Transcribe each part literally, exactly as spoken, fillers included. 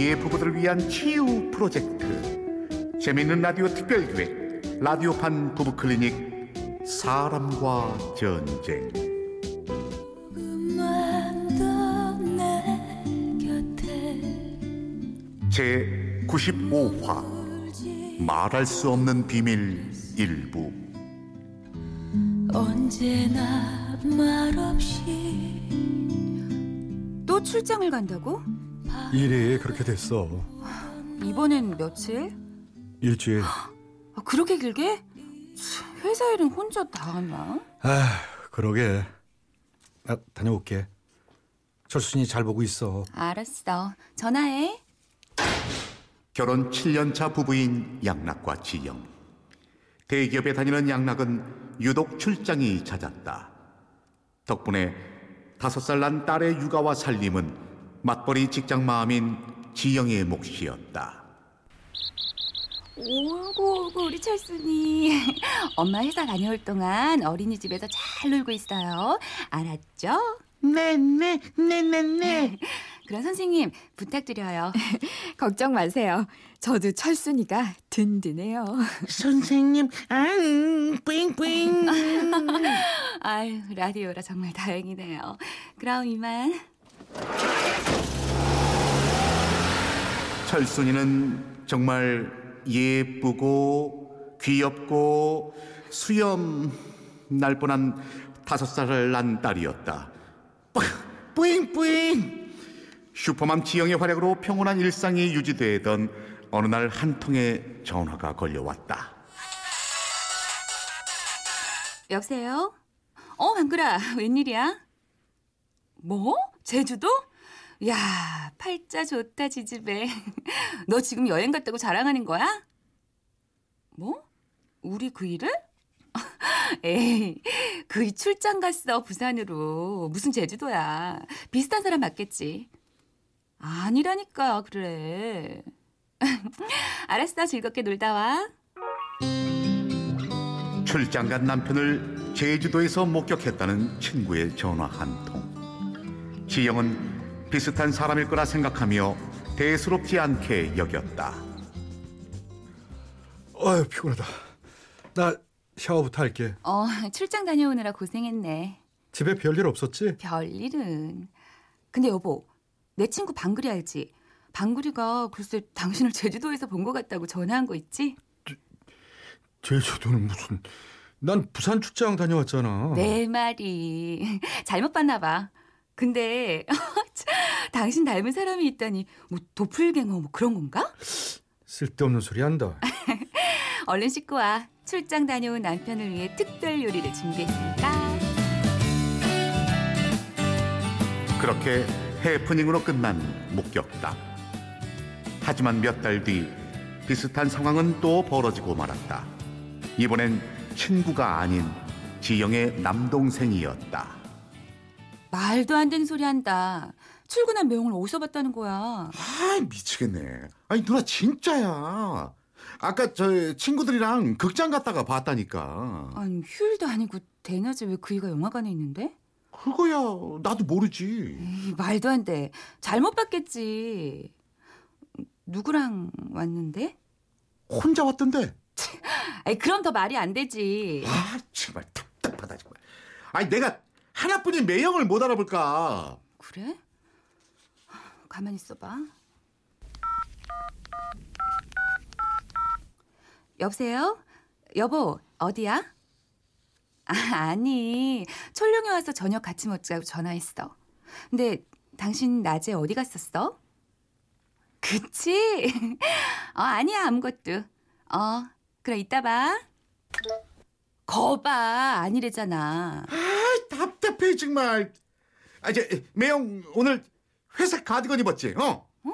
미래 부부들을 위한 치유 프로젝트, 재미있는 라디오 특별기획 라디오판 부부클리닉 사람과 전쟁. 제구십오화 말할 수 없는 비밀 일부. 언제나 말없이 또 출장을 간다고? 일이 그렇게 됐어. 이번엔 며칠? 일주일. 아, 그렇게 길게? 회사 일은 혼자 다 하나? 아, 그러게. 나 다녀올게. 철순이 잘 보고 있어. 알았어. 전화해. 결혼 칠년차 부부인 양락과 지영. 대기업에 다니는 양락은 유독 출장이 잦았다. 덕분에 다섯 살 난 딸의 육아와 살림은 맞벌이 직장 마음인 지영의 몫이었다. 오고 오고 우리 철순이. 엄마 회사 다녀올 동안 어린이집에서 잘 놀고 있어요. 알았죠? 네네 네네네. 네. 그럼 선생님 부탁드려요. 걱정 마세요. 저도 철순이가 든든해요. 선생님 안 뺑뺑. 아유, 라디오라 정말 다행이네요. 그럼 이만. 철순이는 정말 예쁘고 귀엽고 수염 날 뻔한 다섯 살을 난 딸이었다. 뿌잉뿌잉. 슈퍼맘 지영의 활약으로 평온한 일상이 유지되던 어느 날 한 통의 전화가 걸려왔다. 여보세요? 어, 방구라, 웬일이야? 뭐? 제주도? 야, 팔자 좋다 지지배. 너 지금 여행 갔다고 자랑하는 거야? 뭐? 우리 그 일을? 에이, 그이 출장 갔어 부산으로. 무슨 제주도야. 비슷한 사람 맞겠지. 아니라니까 그래. 알았어, 즐겁게 놀다 와. 출장 간 남편을 제주도에서 목격했다는 친구의 전화 한 통. 지영은 비슷한 사람일 거라 생각하며 대수롭지 않게 여겼다. 어휴, 피곤하다. 나 샤워부터 할게. 어, 출장 다녀오느라 고생했네. 집에 별일 없었지? 별일은. 근데 여보, 내 친구 방구리 알지? 방구리가 글쎄 당신을 제주도에서 본 것 같다고 전화한 거 있지? 제, 제주도는 무슨. 난 부산 출장 다녀왔잖아. 내 말이. 잘못 봤나 봐. 근데 당신 닮은 사람이 있다니, 뭐 도플갱어 뭐 그런 건가? 쓸데없는 소리 한다. 얼른 씻고 와. 출장 다녀온 남편을 위해 특별 요리를 준비했으니까. 그렇게 해프닝으로 끝난 목격담. 하지만 몇 달 뒤 비슷한 상황은 또 벌어지고 말았다. 이번엔 친구가 아닌 지영의 남동생이었다. 말도 안 되는 소리 한다. 출근한 내용을 어디서 봤다는 거야? 아, 미치겠네. 아니, 누나 진짜야. 아까 저 친구들이랑 극장 갔다가 봤다니까. 아니, 휴일도 아니고 대낮에 왜 그 이가 영화관에 있는데? 그거야, 나도 모르지. 에이, 말도 안 돼. 잘못 봤겠지. 누구랑 왔는데? 혼자 왔던데. 아니, 그럼 더 말이 안 되지. 아, 정말 답답하다 정말. 아니, 내가 하나뿐인 매형을 못 알아볼까? 그래? 가만히 있어봐. 여보세요? 여보, 어디야? 아, 아니, 촐룡이 와서 저녁 같이 먹자고 전화했어. 근데 당신 낮에 어디 갔었어? 그치? 어, 아니야, 아무것도. 어, 그럼 이따 봐. 거봐, 아니래잖아. 답답해 정말. 아, 이제 매형 오늘 회색 가디건 입었지? 어? 어?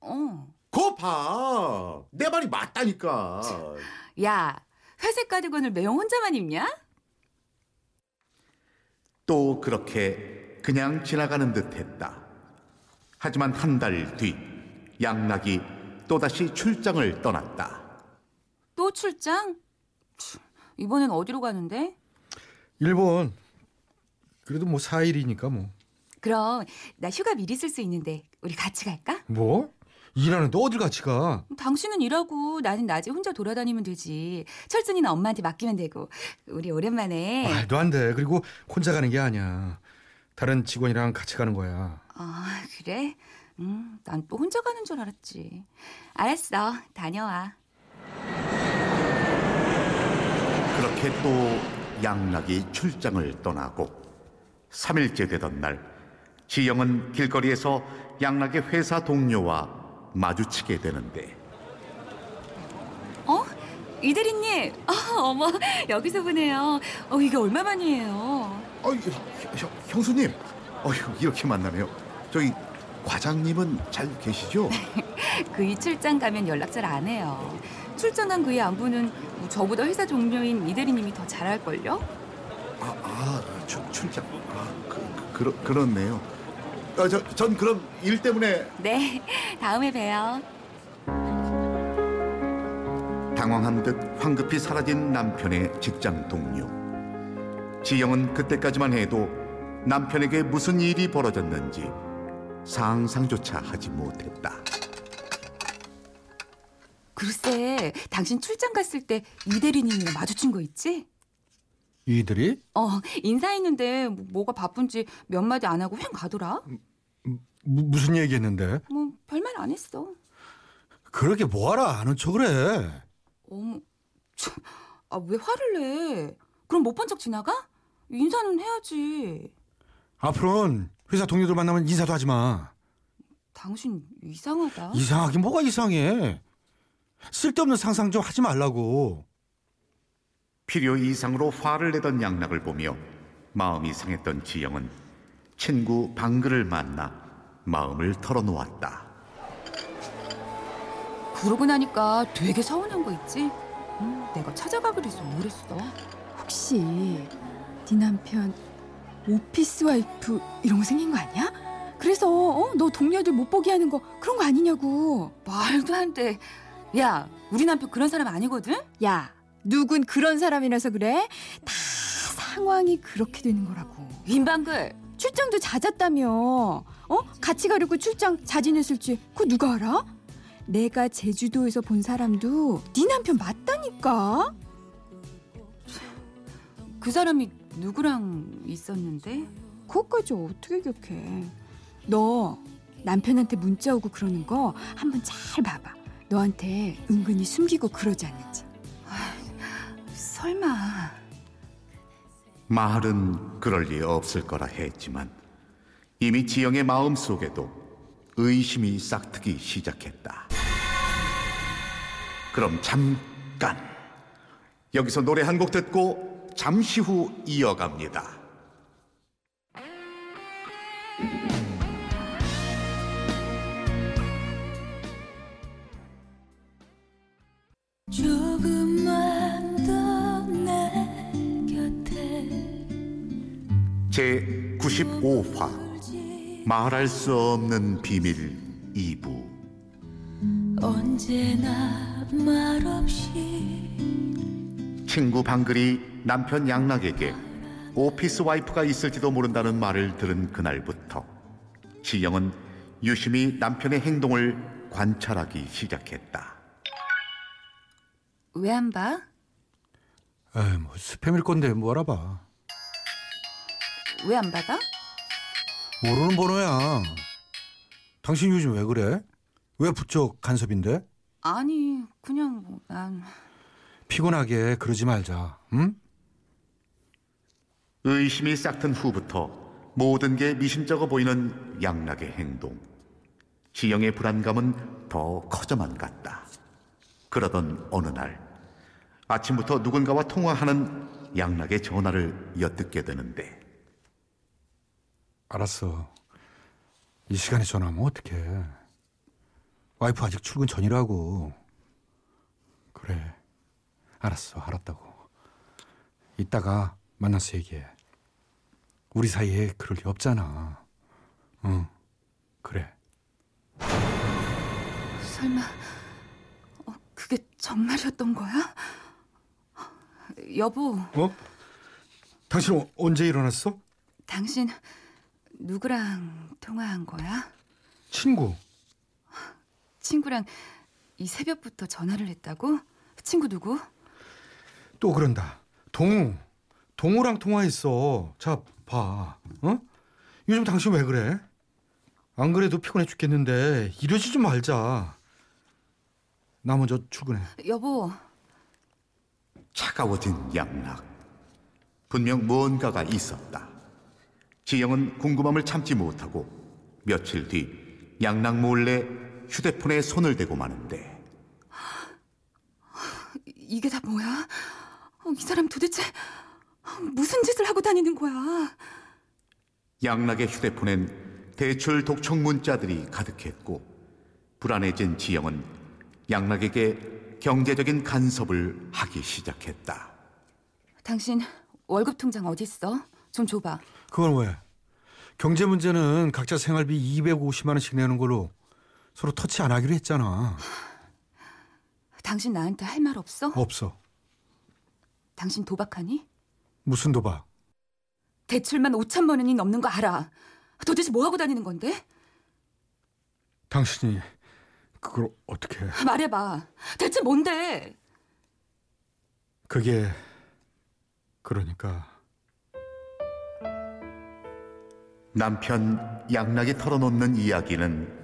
어. 그거 봐. 내 말이 맞다니까. 야, 회색 가디건을 매형 혼자만 입냐? 또 그렇게 그냥 지나가는 듯했다. 하지만 한 달 뒤 양락이 또다시 출장을 떠났다. 또 출장? 이번엔 어디로 가는데? 일본. 그래도 뭐 사일이니까 뭐. 그럼 나 휴가 미리 쓸 수 있는데 우리 같이 갈까? 뭐? 일하는데 어딜 같이 가? 당신은 일하고 나는 낮에 혼자 돌아다니면 되지. 철순이는 엄마한테 맡기면 되고. 우리 오랜만에. 말도 안 돼. 그리고 혼자 가는 게 아니야. 다른 직원이랑 같이 가는 거야. 아, 그래? 음, 난 또 혼자 가는 줄 알았지. 알았어. 다녀와. 그렇게 또 양락이 출장을 떠나고 삼 일째 되던 날 지영은 길거리에서 양락의 회사 동료와 마주치게 되는데. 어? 이 대리님. 어, 어머, 여기서 보네요. 어, 이게 얼마만이에요? 어, 형, 형수님. 어, 이렇게 만나네요. 저기 과장님은 잘 계시죠? 그이 출장 가면 연락 잘 안 해요. 출장한 그의 안부는 저보다 회사 동료인 이 대리님이 더 잘할걸요? 아, 아 출, 출장. 아, 그, 그, 그, 그렇네요. 아, 저, 전 그럼 일 때문에. 네, 다음에 봬요. 당황한 듯 황급히 사라진 남편의 직장 동료. 지영은 그때까지만 해도 남편에게 무슨 일이 벌어졌는지 상상조차 하지 못했다. 글쎄, 당신 출장 갔을 때 이 대리님이랑 마주친 거 있지? 이들이? 어, 인사했는데 뭐, 뭐가 바쁜지 몇 마디 안 하고 휙 가더라. 무, 무슨 얘기했는데? 뭐 별말 안 했어. 그렇게 뭐하라 아는 척을 해. 어머, 참, 아, 왜 화를 내? 그럼 못 본 척 지나가? 인사는 해야지. 앞으로는 회사 동료들 만나면 인사도 하지 마. 당신 이상하다. 이상하긴 뭐가 이상해. 쓸데없는 상상 좀 하지 말라고. 필요 이상으로 화를 내던 양락을 보며 마음이 상했던 지영은 친구 방글을 만나 마음을 털어놓았다. 그러고 나니까 되게 서운한 거 있지? 응, 내가 찾아가 그래서 뭐랬어? 혹시 네 남편 오피스 와이프 이런 거 생긴 거 아니야? 그래서 어? 너 동료들 못 보게 하는 거 그런 거 아니냐고. 말도 안 돼. 야, 우리 남편 그런 사람 아니거든? 야, 누군 그런 사람이라서 그래? 다 상황이 그렇게 되는 거라고. 임방글, 출장도 잦았다며. 어? 같이 가려고 출장 자진했을지 그거 누가 알아? 내가 제주도에서 본 사람도 네 남편 맞다니까. 그 사람이 누구랑 있었는데? 그것까지 어떻게 기억해? 너 남편한테 문자 오고 그러는 거 한번 잘 봐봐. 너한테 은근히 숨기고 그러지 않는지. 아휴, 설마. 말은 그럴 리 없을 거라 했지만 이미 지영의 마음속에도 의심이 싹트기 시작했다. 그럼 잠깐 여기서 노래 한 곡 듣고 잠시 후 이어갑니다. 제구십오 화 말할 수 없는 비밀 이 부. 언제나 말 없이 친구 방글이 남편 양락에게 오피스 와이프가 있을지도 모른다는 말을 들은 그날부터 지영은 유심히 남편의 행동을 관찰하기 시작했다. 왜 안 봐? 에이, 뭐 스팸일 건데 뭐 알아봐. 왜 안 받아? 모르는 번호야. 당신 요즘 왜 그래? 왜 부쩍 간섭인데? 아니, 그냥 뭐, 난... 피곤하게 그러지 말자, 응? 의심이 싹튼 후부터 모든 게 미심쩍어 보이는 양락의 행동. 지영의 불안감은 더 커져만 갔다. 그러던 어느 날, 아침부터 누군가와 통화하는 양락의 전화를 엿듣게 되는데. 알았어. 이 시간에 전화하면 어떡해. 와이프 아직 출근 전이라고. 그래, 알았어. 알았다고. 이따가 만나서 얘기해. 우리 사이에 그럴 리 없잖아. 응, 그래. 설마 어, 그게 정말이었던 거야? 여보. 어? 당신 언제 일어났어? 당신... 누구랑 통화한 거야? 친구. 친구랑 이 새벽부터 전화를 했다고? 친구 누구? 또 그런다. 동우. 동우랑 통화했어. 자, 봐. 어? 요즘 당신 왜 그래? 안 그래도 피곤해 죽겠는데 이러지 좀 말자. 나 먼저 출근해. 여보. 차가워진 양락. 분명 무언가가 있었다. 지영은 궁금함을 참지 못하고 며칠 뒤 양락 몰래 휴대폰에 손을 대고 마는데. 이게 다 뭐야? 이 사람 도대체 무슨 짓을 하고 다니는 거야? 양락의 휴대폰엔 대출 독촉 문자들이 가득했고 불안해진 지영은 양락에게 경제적인 간섭을 하기 시작했다. 당신 월급 통장 어디 있어? 좀 줘봐. 그건 왜? 경제 문제는 각자 생활비 이백오십만 원씩 내는 걸로 서로 터치 안 하기로 했잖아. 당신 나한테 할 말 없어? 없어. 당신 도박하니? 무슨 도박? 대출만 오천만 원이 넘는 거 알아. 도대체 뭐 하고 다니는 건데? 당신이 그걸 어떻게... 말해봐. 대체 뭔데? 그게... 그러니까... 남편 양락이 털어놓는 이야기는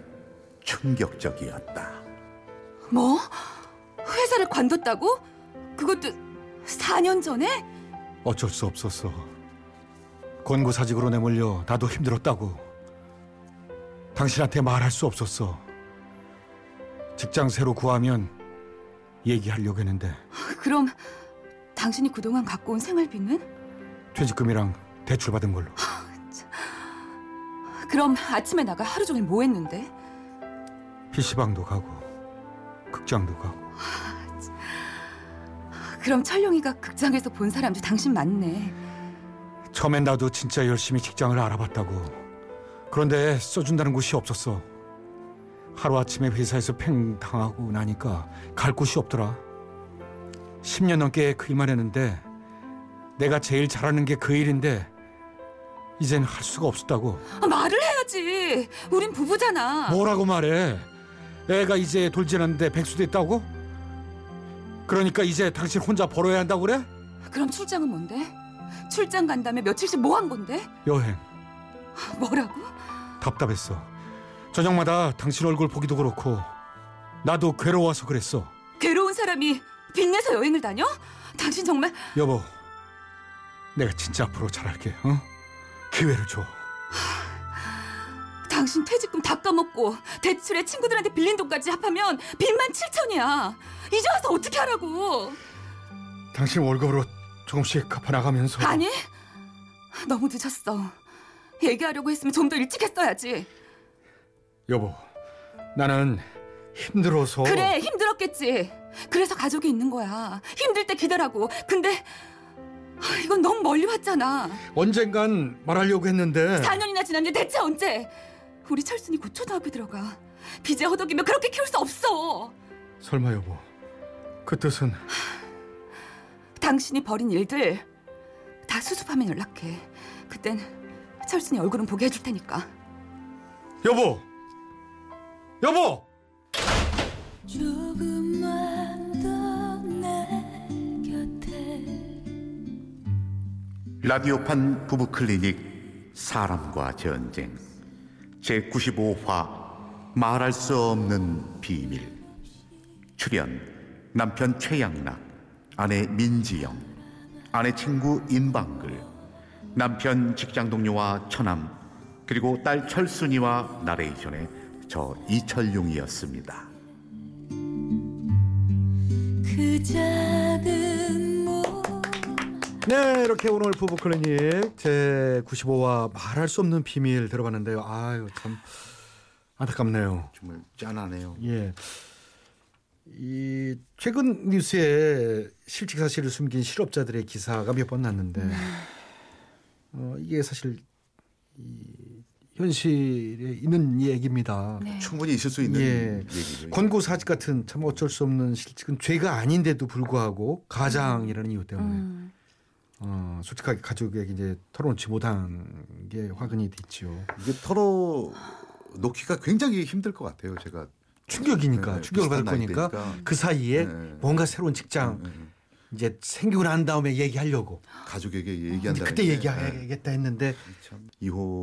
충격적이었다. 뭐? 회사를 관뒀다고? 그것도 사 년 전에? 어쩔 수 없었어. 권고사직으로 내몰려 나도 힘들었다고. 당신한테 말할 수 없었어. 직장 새로 구하면 얘기하려고 했는데. 그럼 당신이 그동안 갖고 온 생활비는? 퇴직금이랑 대출받은 걸로. 그럼 아침에 나가 하루 종일 뭐 했는데? 피씨방도 가고 극장도 가고. 그럼 철룡이가 극장에서 본 사람도 당신 맞네. 처음엔 나도 진짜 열심히 직장을 알아봤다고. 그런데 써준다는 곳이 없었어. 하루아침에 회사에서 팽당하고 나니까 갈 곳이 없더라. 십 년 넘게 그 일만 했는데 내가 제일 잘하는 게 그 일인데 이젠 할 수가 없었다고. 아, 말을 해야지. 우린 부부잖아. 뭐라고 말해. 애가 이제 돌진하는데 백수 됐다고? 그러니까 이제 당신 혼자 벌어야 한다고 그래? 그럼 출장은 뭔데? 출장 간 다음에 며칠씩 뭐 한 건데? 여행. 뭐라고? 답답했어. 저녁마다 당신 얼굴 보기도 그렇고 나도 괴로워서 그랬어. 괴로운 사람이 빚내서 여행을 다녀? 당신 정말... 여보, 내가 진짜 앞으로 잘할게. 어? 기회를 줘. 당신 퇴직금 다 까먹고 대출에 친구들한테 빌린 돈까지 합하면 빚만 칠천이야. 이제 와서 어떻게 하라고. 당신 월급으로 조금씩 갚아나가면서. 아니, 너무 늦었어. 얘기하려고 했으면 좀 더 일찍 했어야지. 여보, 나는 힘들어서. 그래, 힘들었겠지. 그래서 가족이 있는 거야. 힘들 때 기다라고. 근데 이건 너무 멀리 왔잖아. 언젠간 말하려고 했는데. 사 년이나 지났는데 대체 언제. 우리 철순이 곧 초등학교 들어가. 빚에 허덕이며 그렇게 키울 수 없어. 설마 여보, 그 뜻은... 당신이 벌인 일들 다 수습하면 연락해. 그땐 철순이 얼굴은 보게 해줄 테니까. 여보! 여보! 조금만 더 내 곁에. 라디오판 부부클리닉 사람과 전쟁 제구십오 화 말할 수 없는 비밀. 출연 남편 최양락, 아내 민지영, 아내 친구 임방글, 남편 직장 동료와 처남, 그리고 딸 철순이와 나레이션의 저 이철용이었습니다. 그 작은 몸. 네, 이렇게 오늘 부부클리닉 제구십오 화 말할 수 없는 비밀 들어봤는데요. 아유, 참 안타깝네요. 정말 짠하네요. 예. 이 최근 뉴스에 실직 사실을 숨긴 실업자들의 기사가 몇 번 났는데 네. 어, 이게 사실 이 현실에 있는 얘기입니다. 네. 충분히 있을 수 있는 예. 얘기죠. 권고사직 같은 참 어쩔 수 없는 실직은 죄가 아닌데도 불구하고 가장이라는 이유 때문에 음. 어, 솔직하게 가족에게 이제 털어놓지 못한 게 화근이 됐죠. 이게 털어놓기가 굉장히 힘들 것 같아요. 제가 충격이니까 네, 충격을 받을 거니까 있으니까. 그 사이에 네. 뭔가 새로운 직장 네. 이제 생기고 난 다음에 얘기하려고 가족에게 얘기한다. 그때 얘기하겠다 했는데 참. 이혼보다는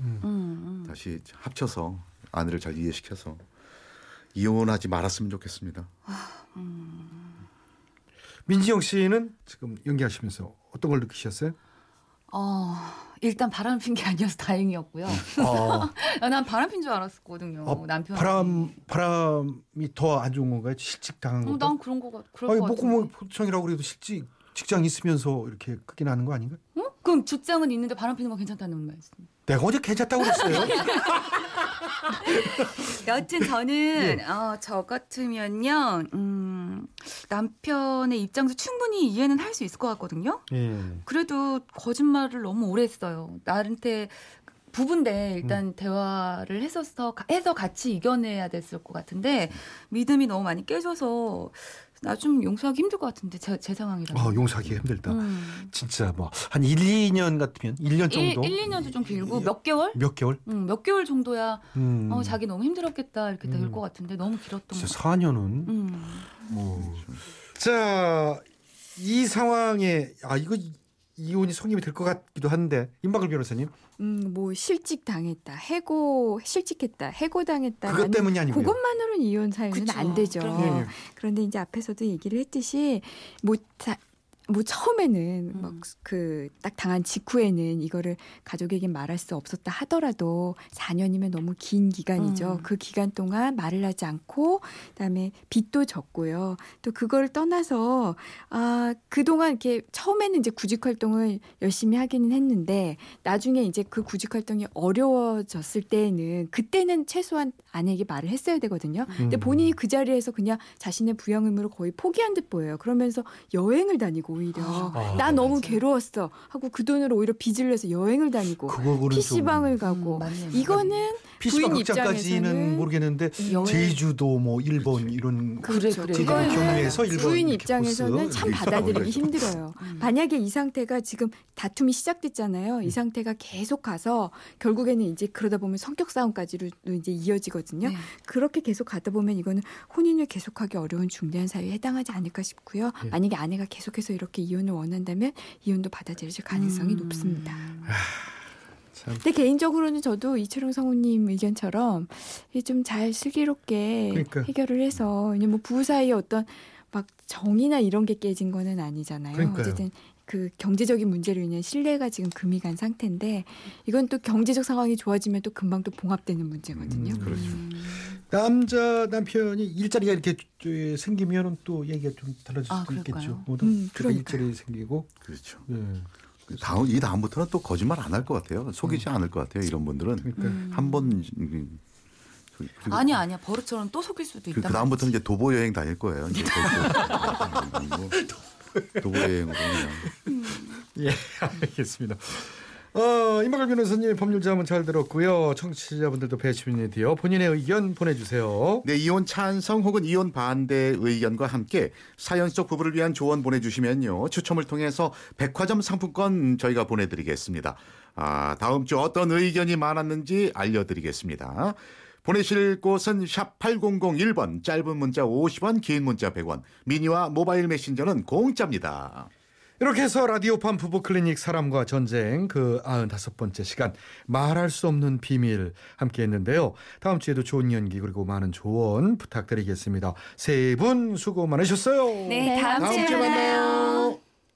음. 음. 다시 합쳐서 아내를 잘 이해시켜서 이혼하지 말았으면 좋겠습니다. 음. 민지영 씨는 지금 연기하시면서 어떤 걸 느끼셨어요? 어, 일단 바람 핀 게 아니어서 다행이었고요. 어. 난 바람 핀 줄 알았었거든요. 어, 남편이. 바람, 바람이 더 안 좋은 건가요? 실직 당한 거? 어, 난 그런 거 같아요. 아니, 목구멍 포청이라고 해도 실직, 직장 있으면서 이렇게 크게 나는 거 아닌가요? 응? 그럼 직장은 있는데 바람 피는 거 괜찮다는 말씀. 내가 어제 괜찮다고 그랬어요. 여튼 저는 네. 어, 저 같으면요 음, 남편의 입장도 충분히 이해는 할 수 있을 것 같거든요. 예. 그래도 거짓말을 너무 오래 했어요. 나한테 부부인데 일단 음. 대화를 했어서 해서 같이 이겨내야 됐을 것 같은데 믿음이 너무 많이 깨져서 나 좀 용서하기 힘들 것 같은데 제, 제 상황이라. 아, 용서하기 힘들다. 음. 진짜 뭐 한 일, 이 년 같으면 일 년 정도. 일, 이 년도 좀 길고 몇 개월? 몇 개월? 음, 몇 개월 정도야. 음. 어, 자기 너무 힘들었겠다 이렇게 될 것 음. 같은데 너무 길었던. 진짜 사 년은. 음. 뭐. 자, 이 상황에 아 이거. 이혼이 성립이 될 것 같기도 한데 임박을 변호사님. 음, 뭐 실직 당했다, 해고 실직했다, 해고 당했다. 그것 때문이 아니고요. 그것만으로는 이혼 사유는 안 되죠. 네. 그런데 이제 앞에서도 얘기를 했듯이 뭐, 다, 뭐 처음에는 음. 막 그 딱 당한 직후에는 이거를 가족에게 말할 수 없었다 하더라도 사 년이면 너무 긴 기간이죠. 음. 그 기간 동안 말을 하지 않고 그다음에 빚도 졌고요. 또 그걸 떠나서 아, 그동안 이렇게 처음에는 이제 구직 활동을 열심히 하기는 했는데 나중에 이제 그 구직 활동이 어려워졌을 때에는 그때는 최소한 아내에게 말을 했어야 되거든요. 음. 근데 본인이 그 자리에서 그냥 자신의 부양 의무를 거의 포기한 듯 보여요. 그러면서 여행을 다니고 오히려 아, 나 아, 너무 맞아. 괴로웠어 하고 그 돈으로 오히려 빚을 내서 여행을 다니고 피씨방을 가고 음, 이거는 피씨방 부인 입장에서는 모르겠는데 제주도 뭐 일본 그렇죠. 이런 그렇죠. 그렇죠. 그거는 경유해서 일본 부인 입장에서는 참 받아들이기 힘들어요. 음. 만약에 이 상태가 지금 다툼이 시작됐잖아요. 이 상태가 계속 가서 결국에는 이제 그러다 보면 성격 싸움까지로 이제 이어지거든요. 네. 그렇게 계속 가다 보면 이거는 혼인을 계속하기 어려운 중대한 사유에 해당하지 않을까 싶고요. 네. 만약에 아내가 계속해서 이렇게 이렇게 이혼을 원한다면 이혼도 받아들일 가능성이 음. 높습니다. 아, 근데 개인적으로는 저도 이철용 성우님 의견처럼 좀 잘 슬기롭게 그러니까. 해결을 해서 왜냐면 뭐 부부 사이에 어떤 막 정이나 이런 게 깨진 거는 아니잖아요. 그러니까요. 어쨌든 그 경제적인 문제로 인해 신뢰가 지금 금이 간 상태인데 이건 또 경제적 상황이 좋아지면 또 금방 또 봉합되는 문제거든요. 음, 그렇죠. 음. 남자 남편이 일자리가 이렇게 생기면 또 얘기가 좀 달라질 수도 아, 있겠죠. 음, 일자리 생기고 그렇죠. 예. 다음 이 다음부터는 또 거짓말 안 할 것 같아요. 속이지 음. 않을 것 같아요. 이런 분들은 그러니까. 한 번. 아니 아니야 버릇처럼 또 속일 수도 있다. 그 다음부터는 이제 도보 여행 다닐 거예요. 이제 도보 여행으로 그냥. 음. 예, 알겠습니다. 어, 임박을 변호사님 법률자문 잘 들었고요. 청취자분들도 배심인이 되어 본인의 의견 보내주세요. 네, 이혼 찬성 혹은 이혼 반대 의견과 함께 사연 속 부부를 위한 조언 보내주시면요. 추첨을 통해서 백화점 상품권 저희가 보내드리겠습니다. 아, 다음 주 어떤 의견이 많았는지 알려드리겠습니다. 보내실 곳은 샵 팔공공일 번, 짧은 문자 오십 원, 긴 문자 백 원, 미니와 모바일 메신저는 공짜입니다. 이렇게 해서 라디오판 부부클리닉 사람과 전쟁 그 구십오 번째 시간 말할 수 없는 비밀 함께 했는데요. 다음 주에도 좋은 연기 그리고 많은 조언 부탁드리겠습니다. 세 분 수고 많으셨어요. 네, 다음, 다음 주에 만나요. 만나요.